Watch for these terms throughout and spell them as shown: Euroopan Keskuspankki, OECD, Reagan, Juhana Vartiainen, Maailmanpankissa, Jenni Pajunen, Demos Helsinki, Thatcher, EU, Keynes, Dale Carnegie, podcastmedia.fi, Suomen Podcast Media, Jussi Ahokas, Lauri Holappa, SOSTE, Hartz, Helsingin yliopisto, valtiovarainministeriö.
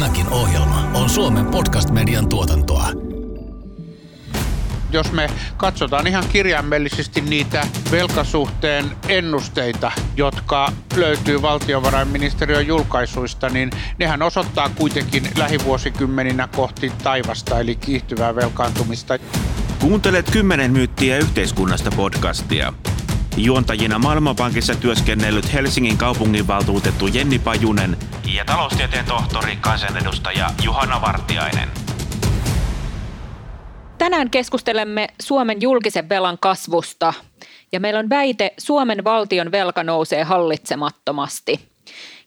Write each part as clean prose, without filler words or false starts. Tämäkin ohjelma on Suomen Podcast-median tuotantoa. Jos me katsotaan ihan kirjaimellisesti niitä velkasuhteen ennusteita, jotka löytyy valtiovarainministeriön julkaisuista, niin nehän osoittaa kuitenkin lähivuosikymmeninä kohti taivasta, eli kiihtyvää velkaantumista. Kuuntelet 10 myyttiä yhteiskunnasta podcastia. Juontajina Maailmanpankissa työskennellyt Helsingin kaupunginvaltuutettu Jenni Pajunen ja taloustieteen tohtori, kansanedustaja Juhana Vartiainen. Tänään keskustelemme Suomen julkisen velan kasvusta ja meillä on väite Suomen valtion velka nousee hallitsemattomasti.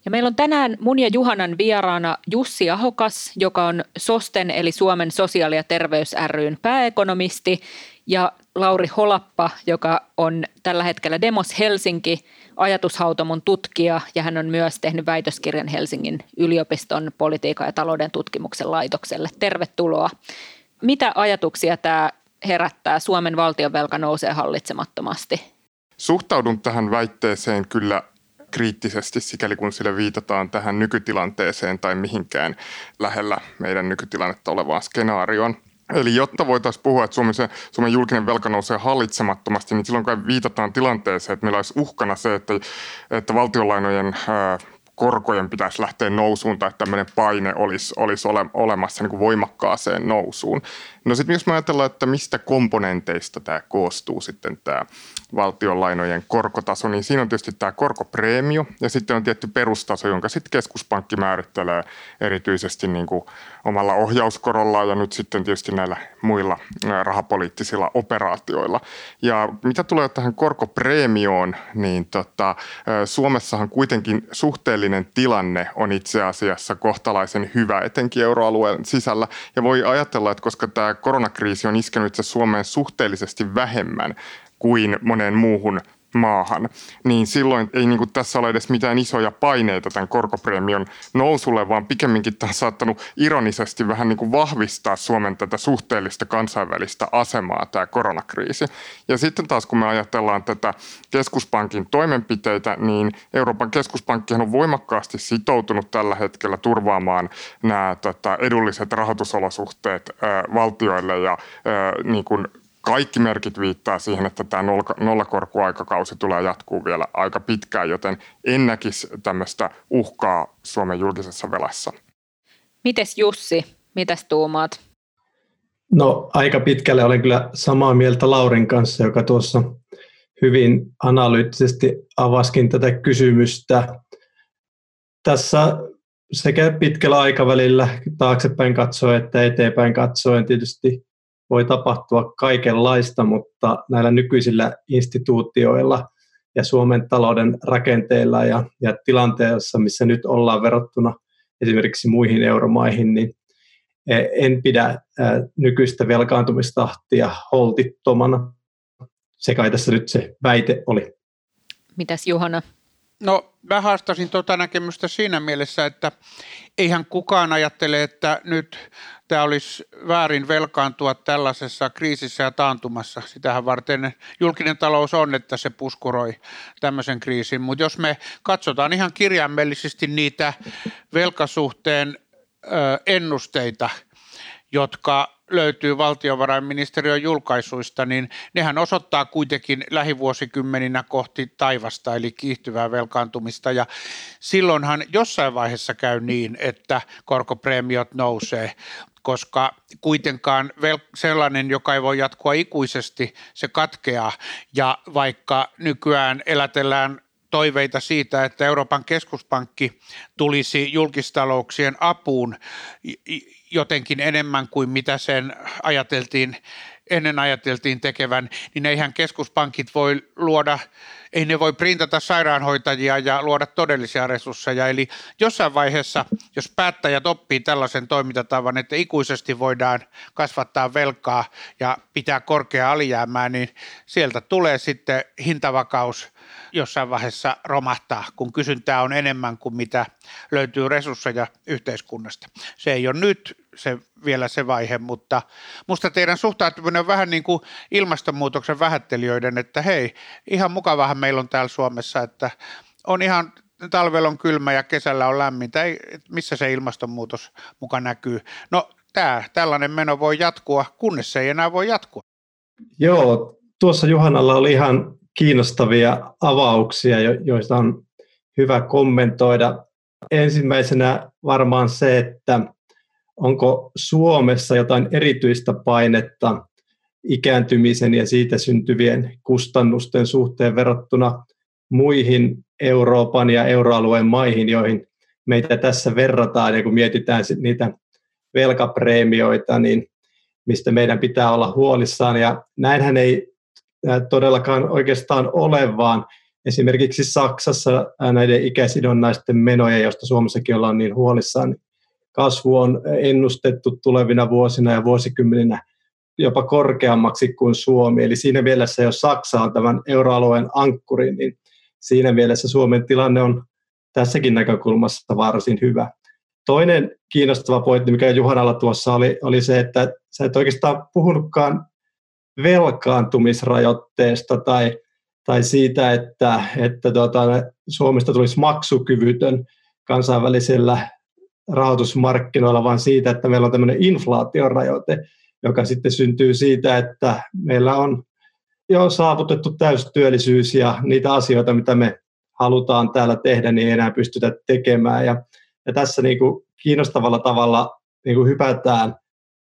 Ja meillä on tänään mun ja Juhanan vieraana Jussi Ahokas, joka on SOSTEn eli Suomen sosiaali- ja terveys ry:n pääekonomisti ja Lauri Holappa, joka on tällä hetkellä Demos Helsinki ajatushautomon tutkija ja hän on myös tehnyt väitöskirjan Helsingin yliopiston politiikan ja talouden tutkimuksen laitokselle. Tervetuloa. Mitä ajatuksia tämä herättää? Suomen valtionvelka nousee hallitsemattomasti. Suhtaudun tähän väitteeseen kyllä kriittisesti, sikäli kun sillä viitataan tähän nykytilanteeseen tai mihinkään lähellä meidän nykytilannetta olevaan skenaarioon. Eli jotta voitaisiin puhua, että Suomen julkinen velka nousee hallitsemattomasti, niin silloin kai viitataan tilanteeseen, että meillä olisi uhkana se, että valtionlainojen korkojen pitäisi lähteä nousuun tai tämmöinen paine olisi olemassa niin kuin voimakkaaseen nousuun. No sitten jos me ajatellaan, että mistä komponenteista tämä koostuu sitten tämä valtionlainojen korkotaso, niin siinä on tietysti tämä korkopreemio ja sitten on tietty perustaso, jonka sitten keskuspankki määrittelee erityisesti niin kuin omalla ohjauskorollaan ja nyt sitten tietysti näillä muilla rahapoliittisilla operaatioilla. Ja mitä tulee tähän korkopreemioon, niin Suomessahan kuitenkin suhteellinen tilanne on itse asiassa kohtalaisen hyvä, etenkin euroalueen sisällä ja voi ajatella, että koska tämä koronakriisi on iskenyt itse Suomeen suhteellisesti vähemmän kuin moneen muuhun maahan, niin silloin ei niin kuin tässä ole edes mitään isoja paineita tämän korkopreemion nousulle, vaan pikemminkin tämä on saattanut ironisesti vähän niin kuin vahvistaa Suomen tätä suhteellista kansainvälistä asemaa tämä koronakriisi. Ja sitten taas kun me ajatellaan tätä keskuspankin toimenpiteitä, niin Euroopan keskuspankki on voimakkaasti sitoutunut tällä hetkellä turvaamaan nämä edulliset rahoitusolosuhteet valtioille ja niin kuin kaikki merkit viittaa siihen, että tämä nollakorkoaikakausi tulee jatkuu vielä aika pitkään, joten en näkisi tämmöistä uhkaa Suomen julkisessa velassa. Mites Jussi, mitäs tuumaat? No aika pitkälle olen kyllä samaa mieltä Laurin kanssa, joka tuossa hyvin analyyttisesti avaskin tätä kysymystä. Tässä sekä pitkällä aikavälillä taaksepäin katsoen että eteenpäin katsoen tietysti voi tapahtua kaikenlaista, mutta näillä nykyisillä instituutioilla ja Suomen talouden rakenteilla ja tilanteessa, missä nyt ollaan verrattuna esimerkiksi muihin euromaihin, niin en pidä nykyistä velkaantumistahtia holtittomana. Se kai tässä nyt se väite oli. Mitäs Juhana? No mä haastasin näkemystä siinä mielessä, että eihän kukaan ajattele, että nyt tämä olisi väärin velkaantua tällaisessa kriisissä ja taantumassa. Sitähän varten julkinen talous on, että se puskuroi tämmöisen kriisin. Mutta jos me katsotaan ihan kirjaimellisesti niitä velkasuhteen ennusteita, jotka löytyy valtiovarainministeriön julkaisuista, niin nehän osoittaa kuitenkin lähivuosikymmeninä kohti taivasta, eli kiihtyvää velkaantumista. Ja silloinhan jossain vaiheessa käy niin, että korkopreemiot nousee, koska kuitenkaan sellainen, joka ei voi jatkua ikuisesti, se katkeaa. Ja vaikka nykyään elätellään toiveita siitä, että Euroopan keskuspankki tulisi julkistalouksien apuun jotenkin enemmän kuin mitä sen ennen ajateltiin tekevän, niin eihän keskuspankit voi luoda, ei ne voi printata sairaanhoitajia ja luoda todellisia resursseja. Eli jossain vaiheessa, jos päättäjät oppii tällaisen toimintatavan, että ikuisesti voidaan kasvattaa velkaa ja pitää korkeaa alijäämää, niin sieltä tulee sitten hintavakaus jossain vaiheessa romahtaa, kun kysyntää on enemmän kuin mitä löytyy resursseja yhteiskunnasta. Se ei ole nyt vielä se vaihe, mutta musta teidän suhtautuminen on vähän niin kuin ilmastonmuutoksen vähättelijöiden, että hei, ihan mukavahan meillä on täällä Suomessa, että on ihan talvella on kylmä ja kesällä on lämmintä. Missä se ilmastonmuutos muka näkyy? No tällainen meno voi jatkua, kunnes se ei enää voi jatkua. Joo, tuossa Juhanalla oli ihan kiinnostavia avauksia, joista on hyvä kommentoida. Ensimmäisenä varmaan se, että onko Suomessa jotain erityistä painetta ikääntymisen ja siitä syntyvien kustannusten suhteen verrattuna muihin Euroopan ja euroalueen maihin, joihin meitä tässä verrataan, ja kun mietitään niitä velkapreemioita, niin mistä meidän pitää olla huolissaan, ja näinhän ei todellakaan oikeastaan ole, vaan esimerkiksi Saksassa näiden ikäsidonnaisten menojen, joista Suomessakin ollaan niin huolissaan, kasvu on ennustettu tulevina vuosina ja vuosikymmeninä jopa korkeammaksi kuin Suomi. Eli siinä mielessä, jos Saksa on tämän euroalueen ankkuri, niin siinä mielessä Suomen tilanne on tässäkin näkökulmassa varsin hyvä. Toinen kiinnostava pointti, mikä Juhanalla tuossa oli se, että sä et oikeastaan puhunutkaan velkaantumisrajoitteesta tai siitä, että Suomesta tulisi maksukyvytön kansainvälisellä rahoitusmarkkinoilla, vaan siitä, että meillä on tämmöinen inflaatiorajoite, joka sitten syntyy siitä, että meillä on jo saavutettu täystyöllisyys ja niitä asioita, mitä me halutaan täällä tehdä, niin ei enää pystytä tekemään. Ja tässä niin kuin kiinnostavalla tavalla niin kuin hypätään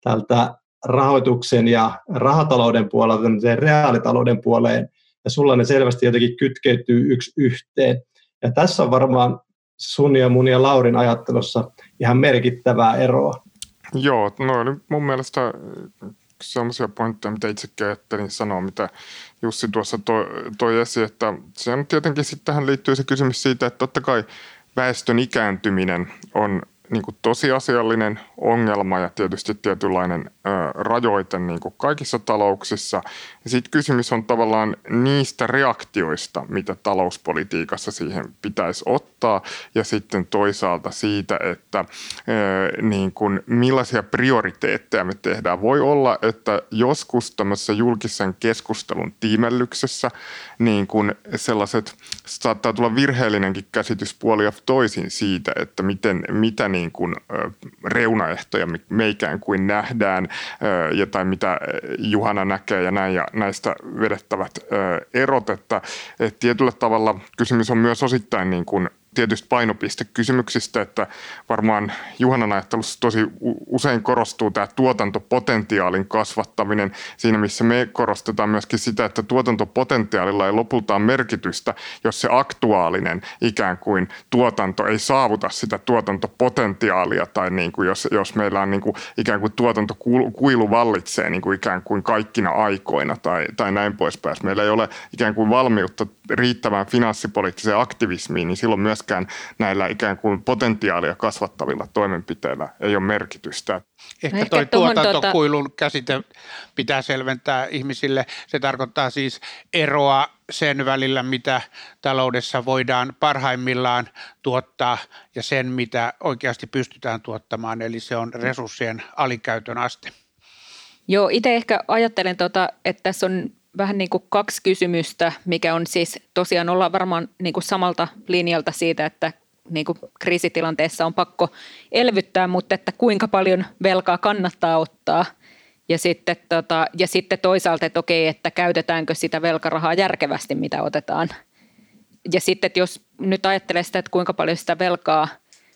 tältä rahoituksen ja rahatalouden puolelta reaalitalouden puoleen, ja sulla ne selvästi jotenkin kytkeytyy yksi yhteen. Ja tässä on varmaan sun ja mun ja Laurin ajattelussa ihan merkittävää eroa. Joo, no oli mun mielestä sellaisia pointteja, mitä itsekin ajattelin sanoa, mitä Jussi tuossa toi esiin, että se on tietenkin sitten tähän liittyy se kysymys siitä, että totta kai väestön ikääntyminen on niin kuin tosiasiallinen ongelma ja tietysti tietynlainen rajoite niin kuin kaikissa talouksissa. Ja sitten kysymys on tavallaan niistä reaktioista, mitä talouspolitiikassa siihen pitäisi ottaa, ja sitten toisaalta siitä, että niin kuin millaisia prioriteetteja me tehdään. Voi olla, että joskus tämmöisessä julkisen keskustelun tiimellyksessä niin kuin sellaiset saattaa tulla virheellinenkin käsitys puolin ja toisin siitä, että mitä niin kuin reunaehtoja me ikään kuin nähdään tai mitä Juhana näkee ja näin ja näistä vedettävät erot, että tietyllä tavalla kysymys on myös osittain niin kuin tietysti painopistekysymyksistä, että varmaan Juhanan ajattelussa tosi usein korostuu tämä tuotantopotentiaalin kasvattaminen siinä, missä me korostetaan myöskin sitä, että tuotantopotentiaalilla ei lopultaan merkitystä, jos se aktuaalinen ikään kuin tuotanto ei saavuta sitä tuotantopotentiaalia tai niin kuin jos meillä on niin kuin ikään kuin tuotantokuilu vallitsee niin kuin ikään kuin kaikkina aikoina tai näin poispäin. Meillä ei ole ikään kuin valmiutta riittävään finanssipoliittiseen aktivismiin, niin silloin myöskään näillä ikään kuin potentiaalia kasvattavilla toimenpiteillä ei ole merkitystä. Ehkä tuo tuotantokuilun käsite pitää selventää ihmisille. Se tarkoittaa siis eroa sen välillä, mitä taloudessa voidaan parhaimmillaan tuottaa ja sen, mitä oikeasti pystytään tuottamaan. Eli se on resurssien alikäytön aste. Joo, itse ehkä ajattelen, että tässä on vähän niin kuin kaksi kysymystä, mikä on siis tosiaan ollaan varmaan niin kuin samalta linjalta siitä, että niin kuin kriisitilanteessa on pakko elvyttää, mutta että kuinka paljon velkaa kannattaa ottaa ja sitten toisaalta, että okei, että käytetäänkö sitä velkarahaa järkevästi, mitä otetaan. Ja sitten, että jos nyt ajattelee sitä, että kuinka paljon sitä velkaa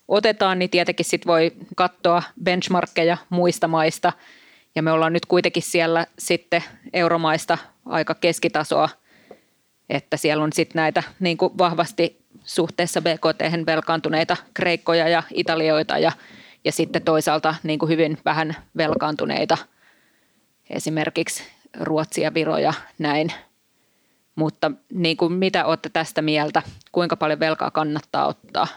otetaan, niin tietenkin sitten voi katsoa benchmarkkeja muista maista, ja me ollaan nyt kuitenkin siellä sitten euromaista aika keskitasoa, että siellä on sitten näitä niin kuin vahvasti suhteessa BKT:hen velkaantuneita Kreikkoja ja Italioita ja sitten toisaalta niin kuin hyvin vähän velkaantuneita esimerkiksi Ruotsia, Viroja näin. Mutta niin kuin mitä olette tästä mieltä? Kuinka paljon velkaa kannattaa ottaa?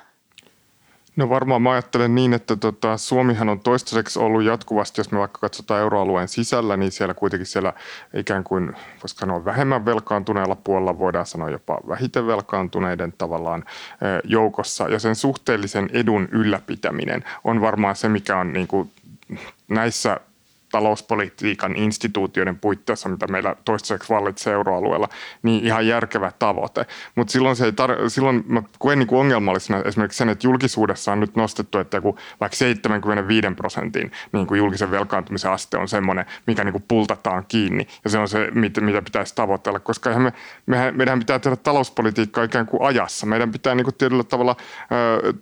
No varmaan mä ajattelen niin, että Suomihan on toistaiseksi ollut jatkuvasti, jos me vaikka katsotaan euroalueen sisällä, niin siellä kuitenkin siellä ikään kuin, voisi sanoa vähemmän velkaantuneella puolella, voidaan sanoa jopa vähiten velkaantuneiden tavallaan joukossa. Ja sen suhteellisen edun ylläpitäminen on varmaan se, mikä on niin kuin näissä talouspolitiikan instituutioiden puitteissa, mitä meillä toistaiseksi vallitsee euroalueella, niin ihan järkevä tavoite. Mutta silloin se ei silloin mä koen niin kuin ongelmallisena esimerkiksi sen, että julkisuudessa on nyt nostettu, että joku vaikka 75% niin kuin julkisen velkaantumisen aste on semmoinen, mikä niin kuin pultataan kiinni. Ja se on se, mitä pitäisi tavoitella, koska meidän pitää tehdä talouspolitiikkaa ikään kuin ajassa. Meidän pitää niin kuin tietyllä tavalla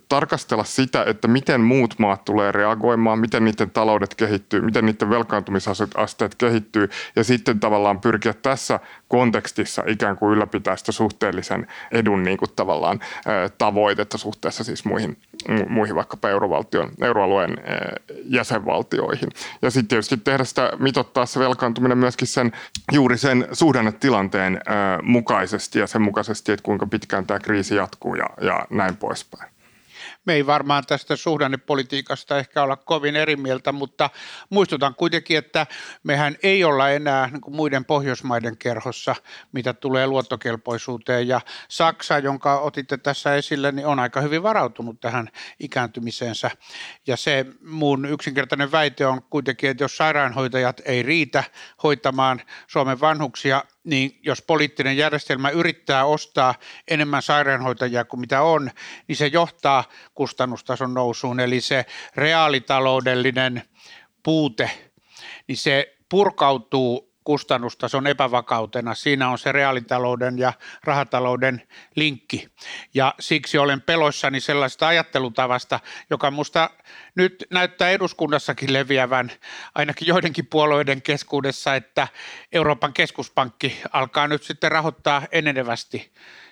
tarkastella sitä, että miten muut maat tulee reagoimaan, miten niiden taloudet kehittyy, miten niiden velkaantumisasteet kehittyy ja sitten tavallaan pyrkiä tässä kontekstissa ikään kuin ylläpitää sitä suhteellisen edun niin kuin tavallaan tavoitetta suhteessa siis muihin vaikkapa euroalueen jäsenvaltioihin. Ja sitten tietysti tehdä sitä, mitoittaa se velkaantuminen myöskin juuri sen suhdannetilanteen mukaisesti ja sen mukaisesti, että kuinka pitkään tämä kriisi jatkuu ja näin poispäin. Me ei varmaan tästä suhdannepolitiikasta ehkä olla kovin eri mieltä, mutta muistutan kuitenkin, että mehän ei olla enää niin kuin muiden Pohjoismaiden kerhossa, mitä tulee luottokelpoisuuteen. Ja Saksa, jonka otitte tässä esille, niin on aika hyvin varautunut tähän ikääntymiseensä. Ja se mun yksinkertainen väite on kuitenkin, että jos sairaanhoitajat ei riitä hoitamaan Suomen vanhuksia, niin jos poliittinen järjestelmä yrittää ostaa enemmän sairaanhoitajia kuin mitä on, niin se johtaa kustannustason nousuun. Eli se reaalitaloudellinen puute, niin se purkautuu kustannustason epävakautena. Siinä on se reaalitalouden ja rahatalouden linkki. Ja siksi olen peloissani sellaista ajattelutavasta, joka musta nyt näyttää eduskunnassakin leviävän ainakin joidenkin puolueiden keskuudessa, että Euroopan keskuspankki alkaa nyt sitten rahoittaa enenevästi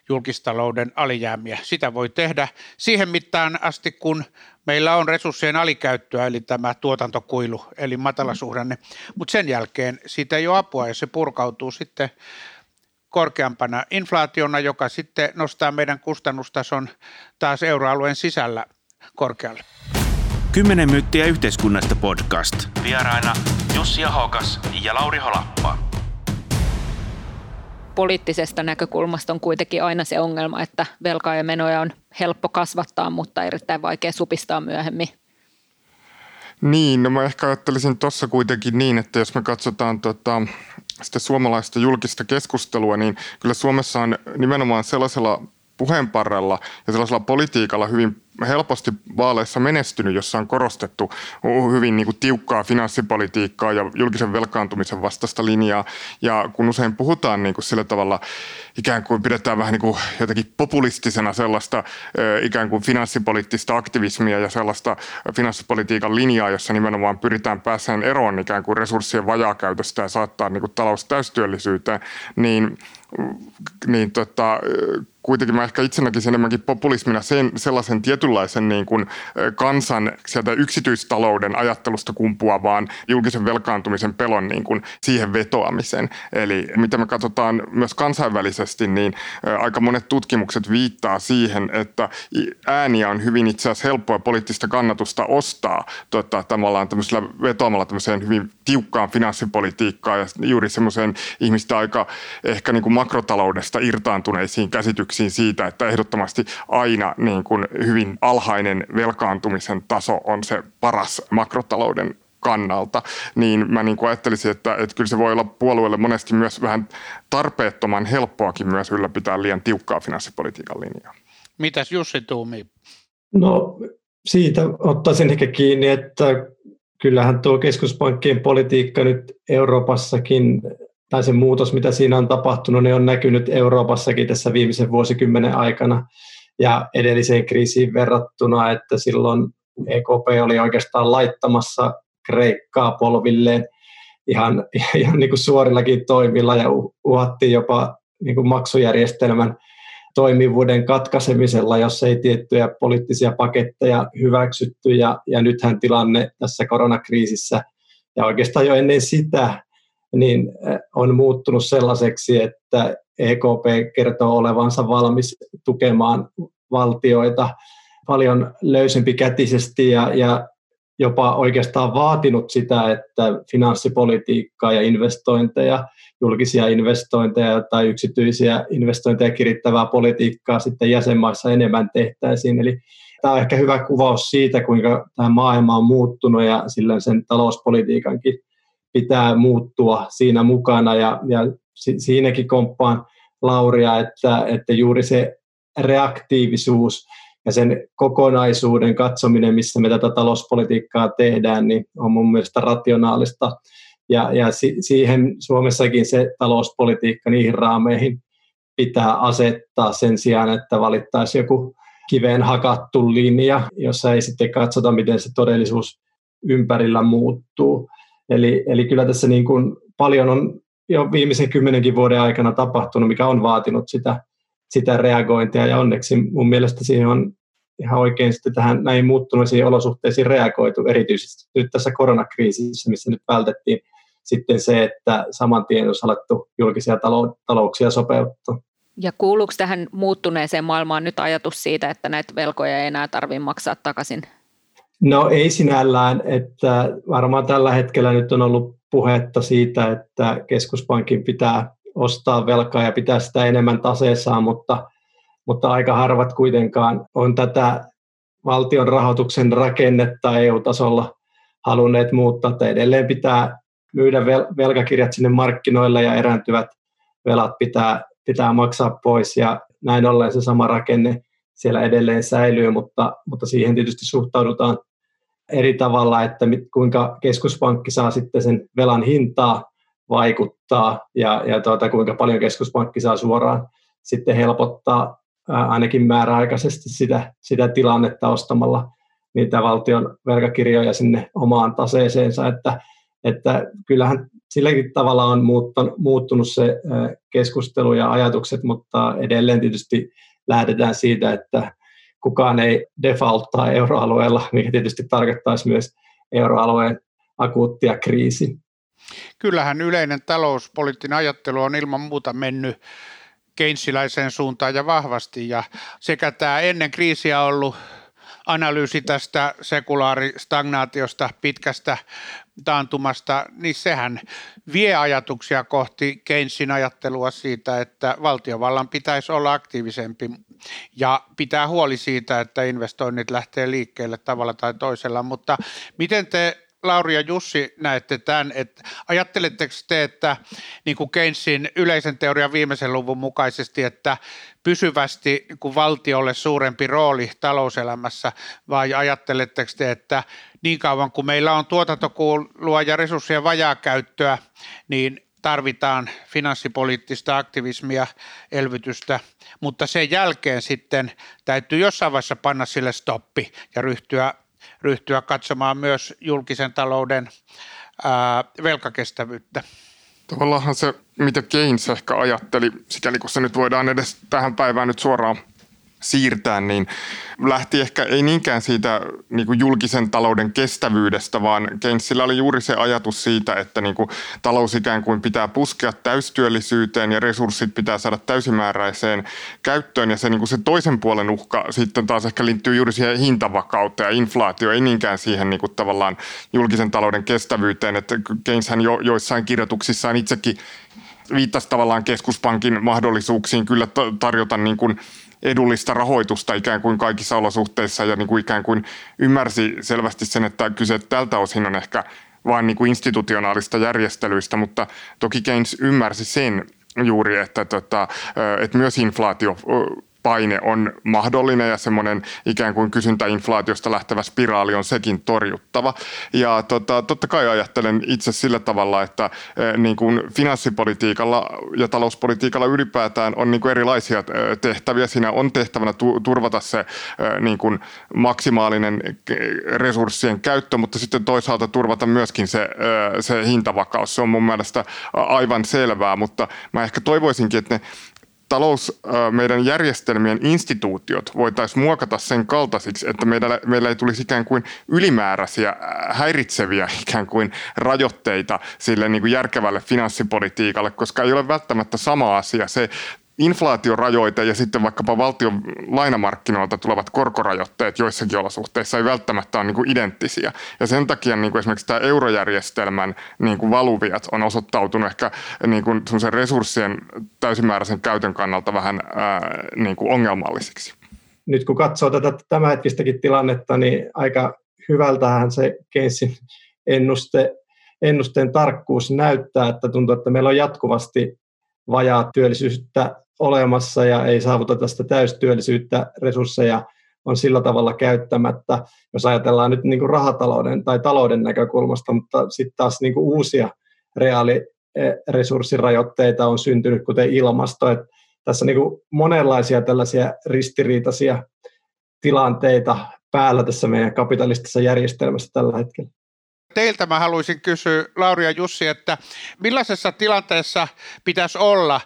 julkistalouden alijäämiä. Sitä voi tehdä siihen mittaan asti, kun meillä on resurssien alikäyttöä, eli tämä tuotantokuilu, eli matalasuhdanne. Mutta sen jälkeen siitä ei ole apua, ja se purkautuu sitten korkeampana inflaationa, joka sitten nostaa meidän kustannustason taas euroalueen sisällä korkealle. 10 myyttiä yhteiskunnasta podcast. Vieraina Jussi Ahokas ja Lauri Holappa. Poliittisesta näkökulmasta on kuitenkin aina se ongelma, että velkaa ja menoja on helppo kasvattaa, mutta erittäin vaikea supistaa myöhemmin. Niin, no mä ehkä ajattelisin tuossa kuitenkin niin, että jos me katsotaan sitä suomalaista julkista keskustelua, niin kyllä Suomessa on nimenomaan sellaisella puheenparrella ja sellaisella politiikalla hyvin helposti vaaleissa menestynyt, jossa on korostettu hyvin niin kuin tiukkaa finanssipolitiikkaa ja julkisen velkaantumisen vastaista linjaa. Ja kun usein puhutaan niin kuin sillä tavalla, ikään kuin pidetään vähän niin kuin jotenkin populistisena sellaista ikään kuin finanssipoliittista aktivismia ja sellaista finanssipolitiikan linjaa, jossa nimenomaan pyritään pääseen eroon ikään kuin resurssien vajaakäytöstä ja saattaa niin kuin talous täystyöllisyyteen, niin kuitenkin mä ehkä itse näkisin enemmänkin populismina sellaisen tietynlaisen niin kuin kansan sieltä yksityistalouden ajattelusta kumpuavaan julkisen velkaantumisen pelon niin kuin siihen vetoamisen. Eli mitä me katsotaan myös kansainvälisesti, niin aika monet tutkimukset viittaa siihen, että ääniä on hyvin itse asiassa helppoa poliittista kannatusta ostaa tämmöisellä vetoamalla tämmöiseen hyvin tiukkaan finanssipolitiikkaan ja juuri semmoiseen ihmisten aika ehkä niin kuin makrotaloudesta irtaantuneisiin käsityksiin siitä, että ehdottomasti aina niin kuin hyvin alhainen velkaantumisen taso on se paras makrotalouden kannalta, niin mä niin kuin ajattelisin, että kyllä se voi olla puolueelle monesti myös vähän tarpeettoman helppoakin myös ylläpitää liian tiukkaa finanssipolitiikan linjaa. Mitäs Jussi tuumii? No siitä ottaisin ehkä kiinni, että kyllähän tuo keskuspankkien politiikka nyt Euroopassakin tai se muutos, mitä siinä on tapahtunut, ne on näkynyt Euroopassakin tässä viimeisen vuosikymmenen aikana ja edelliseen kriisiin verrattuna, että silloin EKP oli oikeastaan laittamassa Kreikkaa polvilleen ihan niin kuin suorillakin toimilla ja uhattiin jopa niin kuin maksujärjestelmän toimivuuden katkaisemisella, jos ei tiettyjä poliittisia paketteja hyväksytty ja nythän tilanne tässä koronakriisissä ja oikeastaan jo ennen sitä, niin on muuttunut sellaiseksi, että EKP kertoo olevansa valmis tukemaan valtioita paljon löysempikätisesti ja jopa oikeastaan vaatinut sitä, että finanssipolitiikkaa ja investointeja, julkisia investointeja tai yksityisiä investointeja kirittävää politiikkaa sitten jäsenmaissa enemmän tehtäisiin. Eli tämä on ehkä hyvä kuvaus siitä, kuinka tämä maailma on muuttunut ja sillä sen talouspolitiikankin pitää muuttua siinä mukana ja siinäkin komppaan Lauria, että juuri se reaktiivisuus ja sen kokonaisuuden katsominen, missä me tätä talouspolitiikkaa tehdään, niin on mun mielestä rationaalista. Ja siihen Suomessakin se talouspolitiikka niihin raameihin pitää asettaa sen sijaan, että valittaisiin joku kiveen hakattu linja, jossa ei sitten katsota, miten se todellisuus ympärillä muuttuu. Eli kyllä tässä niin kuin paljon on jo viimeisen 10 vuoden aikana tapahtunut, mikä on vaatinut sitä reagointia, ja onneksi mun mielestä siihen on ihan oikein sitten tähän näihin muuttuneisiin olosuhteisiin reagoitu, erityisesti nyt tässä koronakriisissä, missä nyt vältettiin sitten se, että saman tien on alettu julkisia talouksia sopeuttaa. Ja kuuluuko tähän muuttuneeseen maailmaan nyt ajatus siitä, että näitä velkoja ei enää tarvitse maksaa takaisin? No ei sinällään, että varmaan tällä hetkellä nyt on ollut puhetta siitä, että keskuspankin pitää ostaa velkaa ja pitää sitä enemmän taseessaan, mutta aika harvat kuitenkaan on tätä valtion rahoituksen rakennetta EU-tasolla halunneet muuttaa, että edelleen pitää myydä velkakirjat sinne markkinoille ja erääntyvät velat pitää maksaa pois ja näin ollen se sama rakenne siellä edelleen säilyy, mutta siihen tietysti suhtaudutaan eri tavalla, että kuinka keskuspankki saa sitten sen velan hintaa vaikuttaa ja kuinka paljon keskuspankki saa suoraan sitten helpottaa ainakin määräaikaisesti sitä tilannetta ostamalla niitä valtion velkakirjoja sinne omaan taseeseensa, että kyllähän silläkin tavalla on muuttunut se keskustelu ja ajatukset, mutta edelleen tietysti lähdetään siitä, että kukaan ei defaulttaa euroalueella, mikä tietysti tarkoittaisi myös euroalueen akuuttia kriisiä. Kyllähän yleinen talouspoliittinen ajattelu on ilman muuta mennyt keynesiläiseen suuntaan ja vahvasti, ja sekä tämä ennen kriisiä ollut analyysi tästä sekulaaristagnaatiosta, pitkästä taantumasta, niin sehän vie ajatuksia kohti Keynesin ajattelua siitä, että valtiovallan pitäisi olla aktiivisempi ja pitää huoli siitä, että investoinnit lähtee liikkeelle tavalla tai toisella, mutta miten te Lauri ja Jussi näette tämän, että ajatteletteko te, että niin kuin Keynesin yleisen teorian viimeisen luvun mukaisesti, että pysyvästi niin valtiolle suurempi rooli talouselämässä, vai ajatteletteko te, että niin kauan kuin meillä on tuotantokulua ja resurssien vajaakäyttöä, niin tarvitaan finanssipoliittista aktivismia, elvytystä, mutta sen jälkeen sitten täytyy jossain vaiheessa panna sille stoppi ja ryhtyä katsomaan myös julkisen talouden velkakestävyyttä. Tavallaan se, mitä Keynes ehkä ajatteli, sikäli kun se nyt voidaan edes tähän päivään nyt suoraan siirtää, niin lähti ehkä ei niinkään siitä niin kuin julkisen talouden kestävyydestä, vaan Keynesillä oli juuri se ajatus siitä, että niin kuin talous ikään kuin pitää puskea täystyöllisyyteen ja resurssit pitää saada täysimääräiseen käyttöön, ja se, niin kuin se toisen puolen uhka sitten taas ehkä liittyy juuri siihen hintavakauteen ja inflaatio, ei niinkään siihen niin kuin tavallaan julkisen talouden kestävyyteen, että Keyneshän joissain kirjoituksissaan itsekin viittasi tavallaan keskuspankin mahdollisuuksiin kyllä tarjota niin kuin edullista rahoitusta ikään kuin kaikissa olosuhteissa ja niin kuin ikään kuin ymmärsi selvästi sen, että kyse tältä osin on ehkä vaan niin kuin institutionaalista järjestelyistä, mutta toki Keynes ymmärsi sen juuri, että myös inflaatiopaine on mahdollinen ja semmoinen ikään kuin kysyntäinflaatiosta lähtevä spiraali on sekin torjuttava. Ja totta kai ajattelen itse sillä tavalla, että niin kuin finanssipolitiikalla ja talouspolitiikalla ylipäätään on niin kuin erilaisia tehtäviä. Siinä on tehtävänä turvata se niin kuin maksimaalinen resurssien käyttö, mutta sitten toisaalta turvata myöskin se hintavakaus. Se on mun mielestä aivan selvää, mutta mä ehkä toivoisinkin, että meidän järjestelmien instituutiot voitaisiin muokata sen kaltaisiksi, että meillä ei tulisi ikään kuin ylimääräisiä, häiritseviä ikään kuin rajoitteita sille niin kuin järkevälle finanssipolitiikalle, koska ei ole välttämättä sama asia se inflaatiorajoite ja sitten vaikkapa valtion lainamarkkinoilta tulevat korkorajoitteet joissakin olosuhteissa ei välttämättä ole niin kuin identtisiä. Ja sen takia niin kuin esimerkiksi tämä eurojärjestelmän niin kuin valuviat on osoittautunut ehkä niin kuin semmoisen resurssien täysimääräisen käytön kannalta vähän niin kuin ongelmallisiksi. Nyt kun katsoo tätä tämänhetkistäkin tilannetta, niin aika hyvältähän se Keynesin ennuste ennusteen tarkkuus näyttää, että tuntuu, että meillä on jatkuvasti vajaa työllisyyttä olemassa ja ei saavuteta sitä täystyöllisyyttä, resursseja on sillä tavalla käyttämättä, jos ajatellaan nyt niin kuin rahatalouden tai talouden näkökulmasta, mutta sitten taas niin kuin uusia resurssirajoitteita on syntynyt, kuten ilmasto. Et tässä niin kuin monenlaisia tällaisia ristiriitaisia tilanteita päällä tässä meidän kapitalistisessa järjestelmässä tällä hetkellä. Teiltä mä haluaisin kysyä, Lauri ja Jussi, että millaisessa tilanteessa pitäisi olla,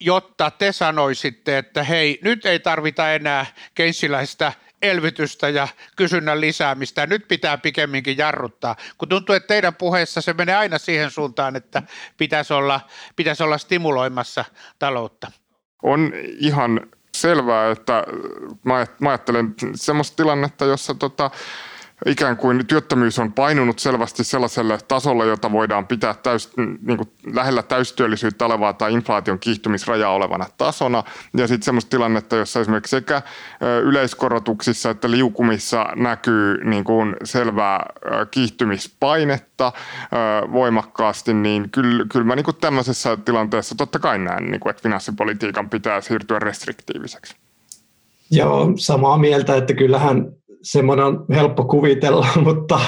jotta te sanoisitte, että hei, nyt ei tarvita enää keynesiläistä elvytystä ja kysynnän lisäämistä, nyt pitää pikemminkin jarruttaa, kun tuntuu, että teidän puheessa se menee aina siihen suuntaan, että pitäisi olla stimuloimassa taloutta. On ihan selvää, että mä ajattelen semmoista tilannetta, jossa ikään kuin työttömyys on painunut selvästi sellaiselle tasolle, jota voidaan pitää lähellä täystyöllisyyttä olevaa tai inflaation kiihtymisrajaa olevana tasona. Ja sitten semmoista tilannetta, jossa esimerkiksi sekä yleiskorotuksissa että liukumissa näkyy niin kuin selvää kiihtymispainetta voimakkaasti, niin kyllä mä niin kuin tämmöisessä tilanteessa totta kai näen, niin kuin, että finanssipolitiikan pitää siirtyä restriktiiviseksi. Joo, samaa mieltä, että kyllähän semmoinen on helppo kuvitella, mutta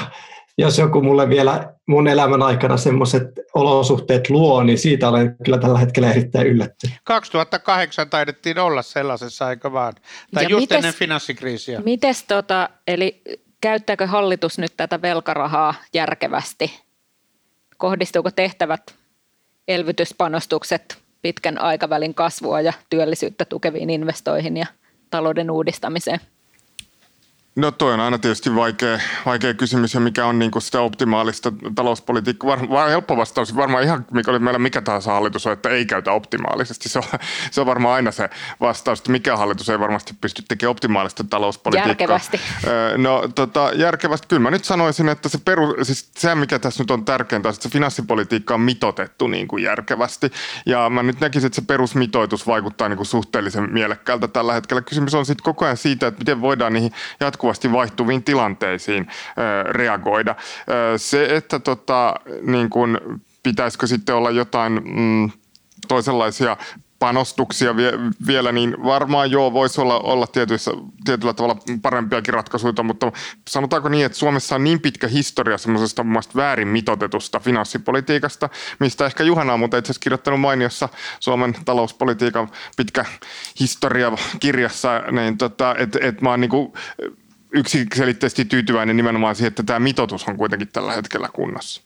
jos joku mulle vielä mun elämän aikana semmoiset olosuhteet luo, niin siitä olen kyllä tällä hetkellä erittäin yllättynyt. 2008 taidettiin olla sellaisessa, eikö vaan? Tai ja just ennen finanssikriisiä. Mites eli käyttääkö hallitus nyt tätä velkarahaa järkevästi? Kohdistuuko tehtävät elvytyspanostukset pitkän aikavälin kasvua ja työllisyyttä tukeviin investoihin ja talouden uudistamiseen? No toi on aina tietysti vaikea kysymys ja mikä on niin kuin sitä optimaalista talouspolitiikkaa. Helppo vastaus varmaan ihan, mikä oli meillä mikä tahansa hallitus on, että ei käytä optimaalisesti. Se on varmaan aina se vastaus, että mikä hallitus ei varmasti pysty tekemään optimaalista talouspolitiikkaa. Järkevästi. No järkevästi. Kyllä mä nyt sanoisin, että se mikä tässä nyt on tärkeintä, että se finanssipolitiikka on mitoitettu niin kuin järkevästi. Ja mä nyt näkisin, että se perusmitoitus vaikuttaa niin kuin suhteellisen mielekkäältä tällä hetkellä. Kysymys on sitten koko ajan siitä, että miten voidaan niihin jatkuvasti vaihtuviin tilanteisiin reagoida. Se, että niin kun, pitäisikö sitten olla jotain toisenlaisia panostuksia vielä, niin varmaan joo, voisi olla tietyllä tavalla parempiakin ratkaisuja, mutta sanotaanko niin, että Suomessa on niin pitkä historia semmoisesta muun muassa väärin mitoitetusta finanssipolitiikasta, mistä ehkä Juhana on muuten itse asiassa kirjoittanut mainiossa Suomen talouspolitiikan pitkä historia kirjassa, niin että mä oon niinku yksiselitteisesti tyytyväinen nimenomaan siihen, että tämä mitoitus on kuitenkin tällä hetkellä kunnossa.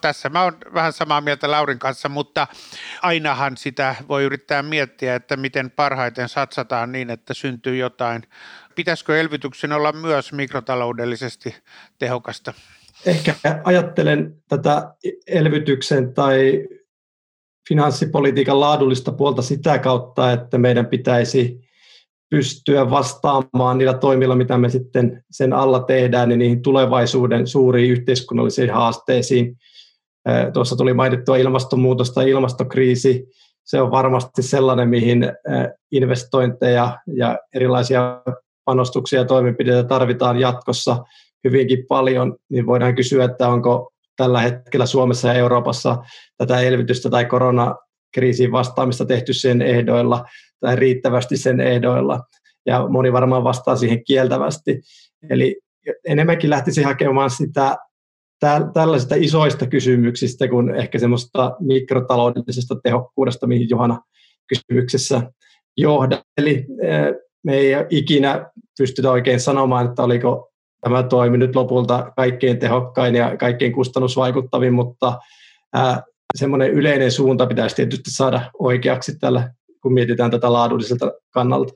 Tässä mä oon vähän samaa mieltä Laurin kanssa, mutta ainahan sitä voi yrittää miettiä, että miten parhaiten satsataan niin, että syntyy jotain. Pitäisikö elvytyksen olla myös mikrotaloudellisesti tehokasta? Ehkä ajattelen tätä elvytyksen tai finanssipolitiikan laadullista puolta sitä kautta, että meidän pitäisi pystyä vastaamaan niillä toimilla, mitä me sitten sen alla tehdään, niin niihin tulevaisuuden suuriin yhteiskunnallisiin haasteisiin. Tuossa tuli mainittua ilmastonmuutos tai ilmastokriisi. Se on varmasti sellainen, mihin investointeja ja erilaisia panostuksia ja toimenpiteitä tarvitaan jatkossa hyvinkin paljon. Niin voidaan kysyä, että onko tällä hetkellä Suomessa ja Euroopassa tätä elvytystä tai koronakriisiin vastaamista tehty sen ehdoilla tai riittävästi sen ehdoilla. Ja moni varmaan vastaa siihen kieltävästi. Eli enemmänkin lähtisi hakemaan sitä tällaisista isoista kysymyksistä kuin ehkä semmoista mikrotaloudellisesta tehokkuudesta, mihin Juhana kysymyksessä johda. Eli me ei ikinä pystytä oikein sanomaan, että oliko tämä toimi nyt lopulta kaikkein tehokkain ja kaikkein kustannusvaikuttavin, mutta semmoinen yleinen suunta pitäisi tietysti saada oikeaksi tällä, kun mietitään tätä laadulliselta kannalta.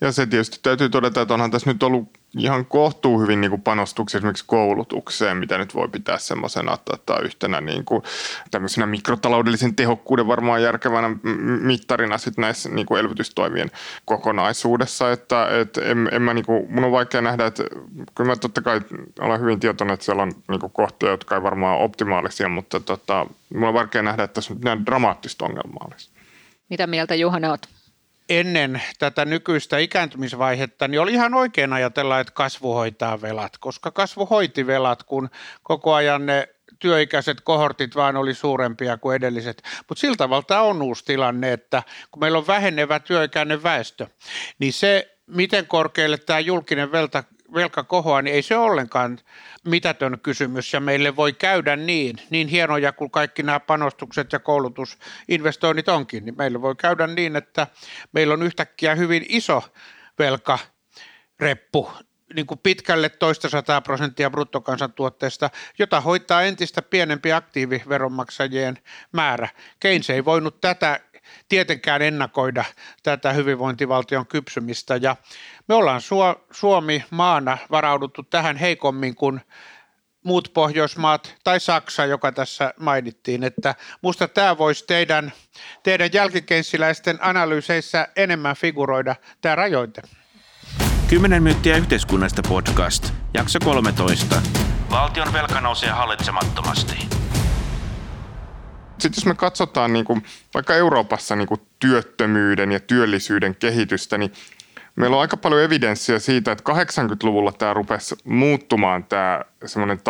Ja se tietysti täytyy todeta, että onhan tässä nyt ollut ihan kohtuu hyvin niin kuin panostuksia esimerkiksi koulutukseen, mitä nyt voi pitää semmoisena yhtenä niin kuin tämmöisenä mikrotaloudellisen tehokkuuden varmaan järkevänä mittarina sitten näissä niin kuin elvytystoimien kokonaisuudessa. Että en mä, niin kuin, mun on vaikea nähdä, että kyllä mä totta kai olen hyvin tietoinen, että siellä on niin kuin kohtia, jotka ei varmaan ole optimaalisia, mutta mun on vaikea nähdä, että tässä nyt näin dramaattista ongelmaa olisi. Mitä mieltä Juhana olet? Ennen tätä nykyistä ikääntymisvaihetta niin oli ihan oikein ajatella, että kasvu hoitaa velat, koska kasvu hoiti velat, kun koko ajan ne työikäiset kohortit vaan oli suurempia kuin edelliset. Mutta sillä tavalla tämä on uusi tilanne, että kun meillä on vähenevä työikäinen väestö, niin se, miten korkealle tämä julkinen velka kohoaa, niin ei se ollenkaan mitätön kysymys, ja meille voi käydä niin hienoja kuin kaikki nämä panostukset ja koulutusinvestoinnit onkin, niin meille voi käydä niin, että meillä on yhtäkkiä hyvin iso velkareppu, niin kuin pitkälle 200% bruttokansantuotteesta, jota hoitaa entistä pienempi aktiiviveronmaksajien määrä. Keynes ei voinut tietenkään ennakoida tätä hyvinvointivaltion kypsymistä, ja me ollaan Suomi maana varauduttu tähän heikommin kuin muut Pohjoismaat tai Saksa, joka tässä mainittiin, että musta tämä voisi teidän jälkikenssiläisten analyyseissä enemmän figuroida tämä rajoite. 10 myyttiä yhteiskunnasta podcast, jakso 13. Valtion velka nousee hallitsemattomasti. Sitten jos me katsotaan niin kuin, vaikka Euroopassa niin kuin työttömyyden ja työllisyyden kehitystä, niin meillä on aika paljon evidenssiä siitä, että 80-luvulla tämä rupesi muuttumaan tämä semmoinen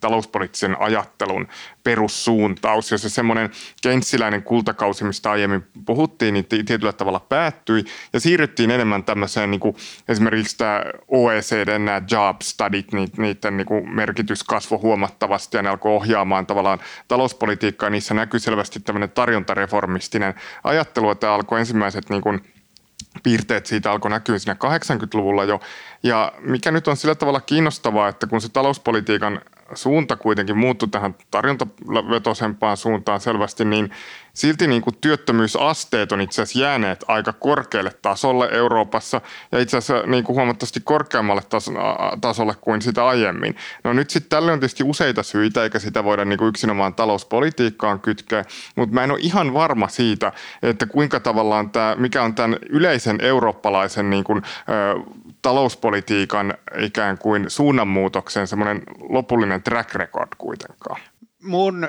talouspoliittisen ajattelun perussuuntaus. Ja se semmoinen keynesiläinen kultakausi, mistä aiemmin puhuttiin, niin tietyllä tavalla päättyi ja siirryttiin enemmän tämmöiseen niin kuin esimerkiksi tämä OECD:n nämä job studit, niiden niin kuin merkitys kasvoi huomattavasti ja ne alkoi ohjaamaan tavallaan talouspolitiikkaa. Niissä näkyy selvästi tämmöinen tarjontareformistinen ajattelu, että alkoi ensimmäiset niin kuin piirteet siitä alkoi näkyä siinä 80-luvulla jo, ja mikä nyt on sillä tavalla kiinnostavaa, että kun se talouspolitiikan suunta kuitenkin muuttui tähän tarjontavetoisempaan suuntaan selvästi, niin silti niin kuin työttömyysasteet on itse asiassa jääneet aika korkealle tasolle Euroopassa ja itse asiassa niin kuin huomattavasti korkeammalle tasolle kuin sitä aiemmin. No nyt sitten tälle on tietysti useita syitä, eikä sitä voida niin kuin yksinomaan talouspolitiikkaan kytkeä, mutta mä en ole ihan varma siitä, että kuinka tavallaan tämä, mikä on tämän yleisen eurooppalaisen niin kuin, talouspolitiikan ikään kuin suunnanmuutoksen semmoinen lopullinen track record kuitenkaan. Mun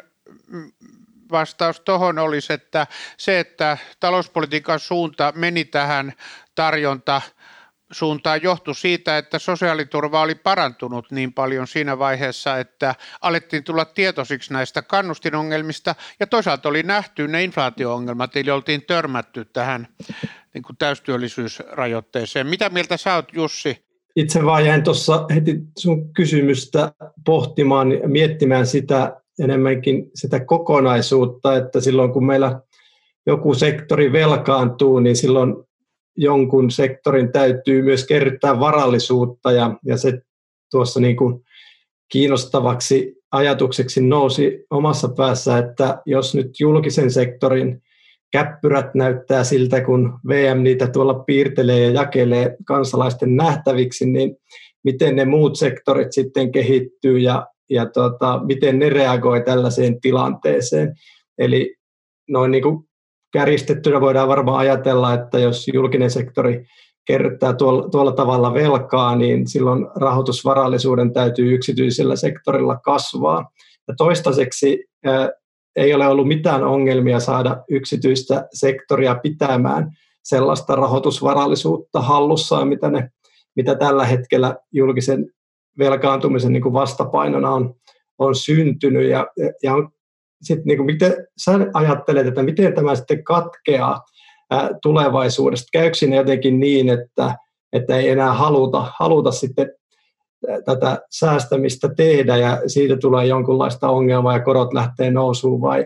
vastaus tuohon olisi, että se, että talouspolitiikan suunta meni tähän tarjontasuuntaan, johtui siitä, että sosiaaliturva oli parantunut niin paljon siinä vaiheessa, että alettiin tulla tietoisiksi näistä kannustinongelmista ja toisaalta oli nähty ne inflaatio-ongelmat, eli oltiin törmätty tähän niin kuin täystyöllisyysrajoitteeseen. Mitä mieltä sä oot, Jussi? Itse vaan jäin tuossa heti sun kysymystä pohtimaan ja miettimään sitä enemmänkin sitä kokonaisuutta, että silloin kun meillä joku sektori velkaantuu, niin silloin jonkun sektorin täytyy myös kerryttää varallisuutta ja se tuossa niin kuin kiinnostavaksi ajatukseksi nousi omassa päässä, että jos nyt julkisen sektorin käppyrät näyttää siltä, kun VM niitä tuolla piirtelee ja jakelee kansalaisten nähtäviksi, niin miten ne muut sektorit sitten kehittyy ja miten ne reagoi tällaiseen tilanteeseen. Eli noin niin kuin kärjistettynä voidaan varmaan ajatella, että jos julkinen sektori kerryttää tuolla tavalla velkaa, niin silloin rahoitusvarallisuuden täytyy yksityisellä sektorilla kasvaa. Ja toistaiseksi ei ole ollut mitään ongelmia saada yksityistä sektoria pitämään sellaista rahoitusvarallisuutta hallussaan, mitä tällä hetkellä julkisen velkaantumisen niin kuin vastapainona on syntynyt. Ja sitten niin kuin miten sä ajattelet, että miten tämä sitten katkeaa tulevaisuudesta? Käykö siinä jotenkin niin, että ei enää haluta sitten tätä säästämistä tehdä ja siitä tulee jonkunlaista ongelmaa ja korot lähtee nousuun, vai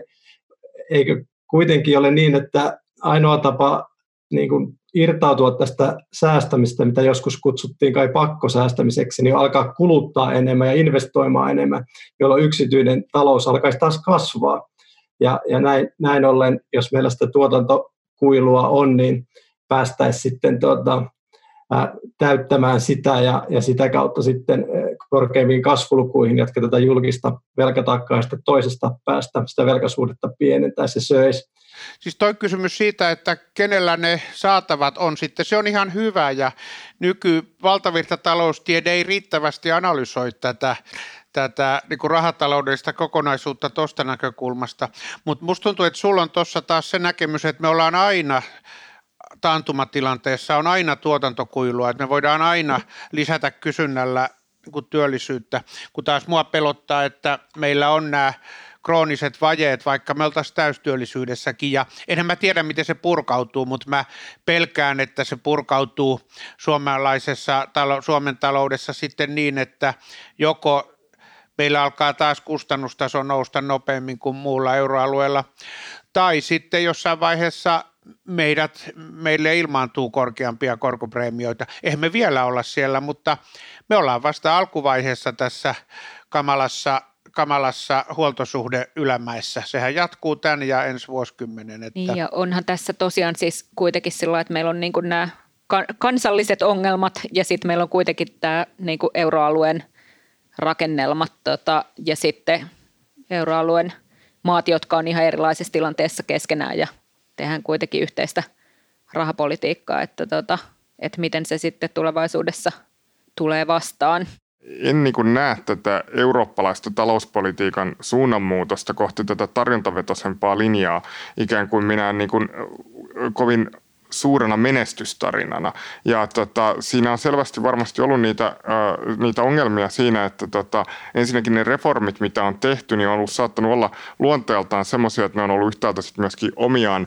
eikö kuitenkin ole niin, että ainoa tapa niin kuin irtautua tästä säästämistä, mitä joskus kutsuttiin kai pakkosäästämiseksi, niin alkaa kuluttaa enemmän ja investoimaan enemmän, jolloin yksityinen talous alkaisi taas kasvaa. Ja näin ollen, jos meillä sitä tuotantokuilua on, niin päästäisiin sitten täyttämään sitä ja sitä kautta sitten korkeimpiin kasvulukuihin, jotka tätä julkista velkataakkaa sitten toisesta päästä sitä velkasuhdetta pienentää, se söisi. Siis toi kysymys siitä, että kenellä ne saatavat on sitten, se on ihan hyvä ja nykyvaltavirtataloustiede ei riittävästi analysoi tätä niin kuin rahataloudellista kokonaisuutta tuosta näkökulmasta, mutta musta tuntuu, että sulla on tuossa taas se näkemys, että me ollaan aina taantumatilanteessa on aina tuotantokuilua, että me voidaan aina lisätä kysynnällä kuin työllisyyttä, kun taas mua pelottaa, että meillä on nämä krooniset vajeet, vaikka me oltaisiin täystyöllisyydessäkin, ja enhän mä tiedä, miten se purkautuu, mutta mä pelkään, että se purkautuu Suomen taloudessa sitten niin, että joko meillä alkaa taas kustannustaso nousta nopeammin kuin muulla euroalueella, tai sitten jossain vaiheessa meille ilmaantuu korkeampia korkopreemioita. Eihän me vielä olla siellä, mutta me ollaan vasta alkuvaiheessa tässä kamalassa huoltosuhde ylämäessä. Sehän jatkuu tämän ja ensi vuosikymmenen. Niin ja onhan tässä tosiaan siis kuitenkin sillä, että meillä on niin kuin nämä kansalliset ongelmat ja sitten meillä on kuitenkin tämä niin kuin euroalueen rakennelmat ja sitten euroalueen maat, jotka on ihan erilaisessa tilanteessa keskenään ja tehdään kuitenkin yhteistä rahapolitiikkaa, että miten se sitten tulevaisuudessa tulee vastaan. En niin kuin näe tätä eurooppalaista talouspolitiikan suunnanmuutosta kohti tätä tarjontavetoisempaa linjaa ikään kuin minä niin kuin kovin suurena menestystarinana. Ja siinä on selvästi varmasti ollut niitä ongelmia siinä, että ensinnäkin ne reformit, mitä on tehty, niin on ollut saattanut olla luonteeltaan semmoisia, että ne on ollut yhtäältä sitten myöskin omiaan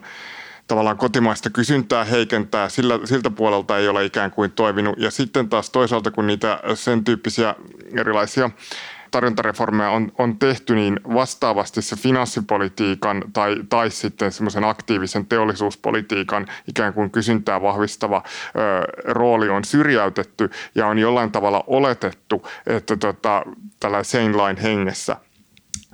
tavallaan kotimaista kysyntää heikentää, siltä puolelta ei ole ikään kuin toiminut. Ja sitten taas toisaalta, kun niitä sen tyyppisiä erilaisia tarjontareformeja on tehty, niin vastaavasti se finanssipolitiikan tai sitten semmoisen aktiivisen teollisuuspolitiikan ikään kuin kysyntää vahvistava rooli on syrjäytetty ja on jollain tavalla oletettu, että tällä Seinlein hengessä,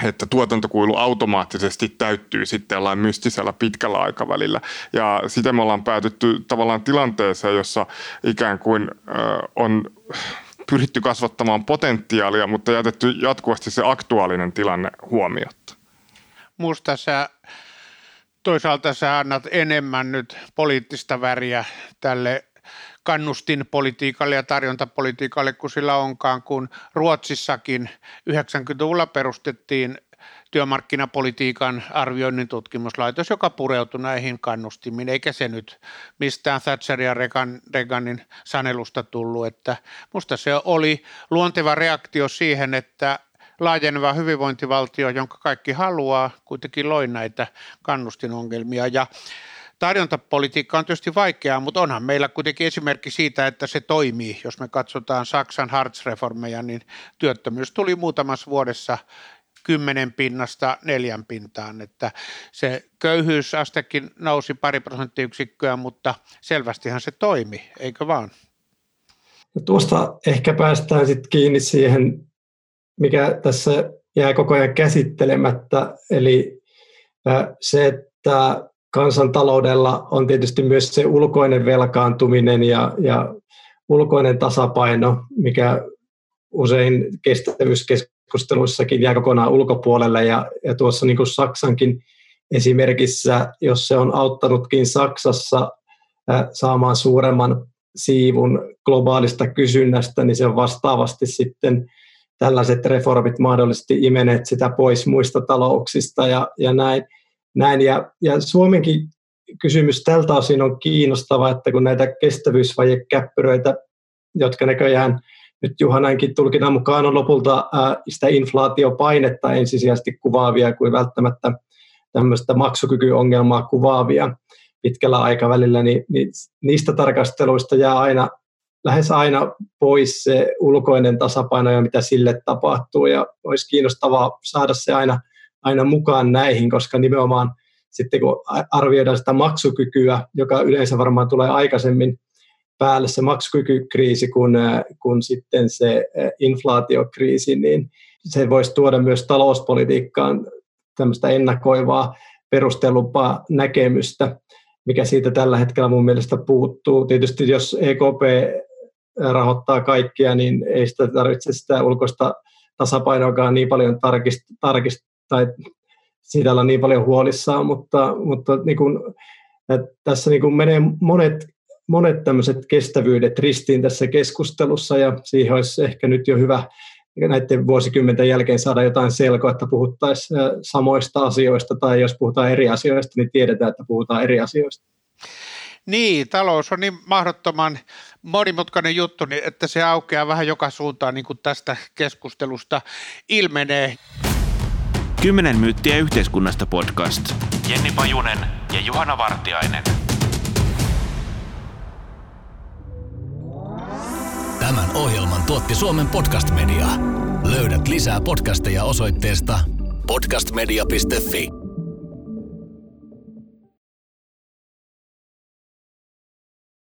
että tuotantokuilu automaattisesti täyttyy sitten jollain mystisellä pitkällä aikavälillä. Ja sitä me ollaan päätytty tavallaan tilanteeseen, jossa ikään kuin on pyritty kasvattamaan potentiaalia, mutta jätetty jatkuvasti se aktuaalinen tilanne huomiotta. Musta toisaalta sä annat enemmän nyt poliittista väriä tälle kannustinpolitiikalle ja tarjontapolitiikalle, kun sillä onkaan, kun Ruotsissakin 90-luvulla perustettiin työmarkkinapolitiikan arvioinnin tutkimuslaitos, joka pureutui näihin kannustimiin, eikä se nyt mistään Thatcher ja Reaganin sanelusta tullut. Että musta se oli luonteva reaktio siihen, että laajeneva hyvinvointivaltio, jonka kaikki haluaa, kuitenkin loi näitä kannustinongelmia. Ja tarjontapolitiikka on tietysti vaikeaa, mutta onhan meillä kuitenkin esimerkki siitä, että se toimii. Jos me katsotaan Saksan Hartz-reformeja, niin työttömyys tuli muutamassa vuodessa 10% 4%, että se köyhyysastekin nousi 2% mutta selvästihan se toimi, eikö vaan? No tuosta ehkä päästään sitten kiinni siihen, mikä tässä jää koko ajan käsittelemättä, eli se, että kansantaloudella on tietysti myös se ulkoinen velkaantuminen ja ulkoinen tasapaino, mikä usein kestävyyskeskusteluissakin jää kokonaan ulkopuolelle. Ja tuossa niin kuin Saksankin esimerkissä, jos se on auttanutkin Saksassa saamaan suuremman siivun globaalista kysynnästä, niin se on vastaavasti sitten tällaiset reformit mahdollisesti imeneet sitä pois muista talouksista ja näin. Ja Suomenkin kysymys tältä osin on kiinnostava, että kun näitä kestävyysvajekäppyröitä, jotka näköjään nyt Juhanankin tulkinnan mukaan on lopulta sitä inflaatiopainetta ensisijaisesti kuvaavia kuin välttämättä tämmöistä maksukykyongelmaa kuvaavia pitkällä aikavälillä, niin niistä tarkasteluista jää lähes aina pois se ulkoinen tasapaino ja mitä sille tapahtuu. Ja olisi kiinnostavaa saada se aina mukaan näihin, koska nimenomaan sitten kun arvioidaan sitä maksukykyä, joka yleensä varmaan tulee aikaisemmin päälle se maksukykykriisi kun sitten se inflaatiokriisi, niin se voisi tuoda myös talouspolitiikkaan tämmöistä ennakoivaa perustellumpaa näkemystä, mikä siitä tällä hetkellä mun mielestä puuttuu. Tietysti jos EKP rahoittaa kaikkia, niin ei sitä tarvitse sitä ulkoista tasapainoakaan niin paljon tarkistaa, tai siitä ollaan niin paljon huolissaan, mutta niin kun, tässä niin kun menee monet tämmöiset kestävyydet ristiin tässä keskustelussa, ja siihen olisi ehkä nyt jo hyvä näiden vuosikymmenten jälkeen saada jotain selkoa, että puhuttaisiin samoista asioista, tai jos puhutaan eri asioista, niin tiedetään, että puhutaan eri asioista. Niin, talous on niin mahdottoman monimutkainen juttu, että se aukeaa vähän joka suuntaan, niin kuin tästä keskustelusta ilmenee. 10 myyttiä yhteiskunnasta podcast. Jenni Pajunen ja Juhana Vartiainen. Tämän ohjelman tuotti Suomen Podcast Media. Löydät lisää podcasteja osoitteesta podcastmedia.fi.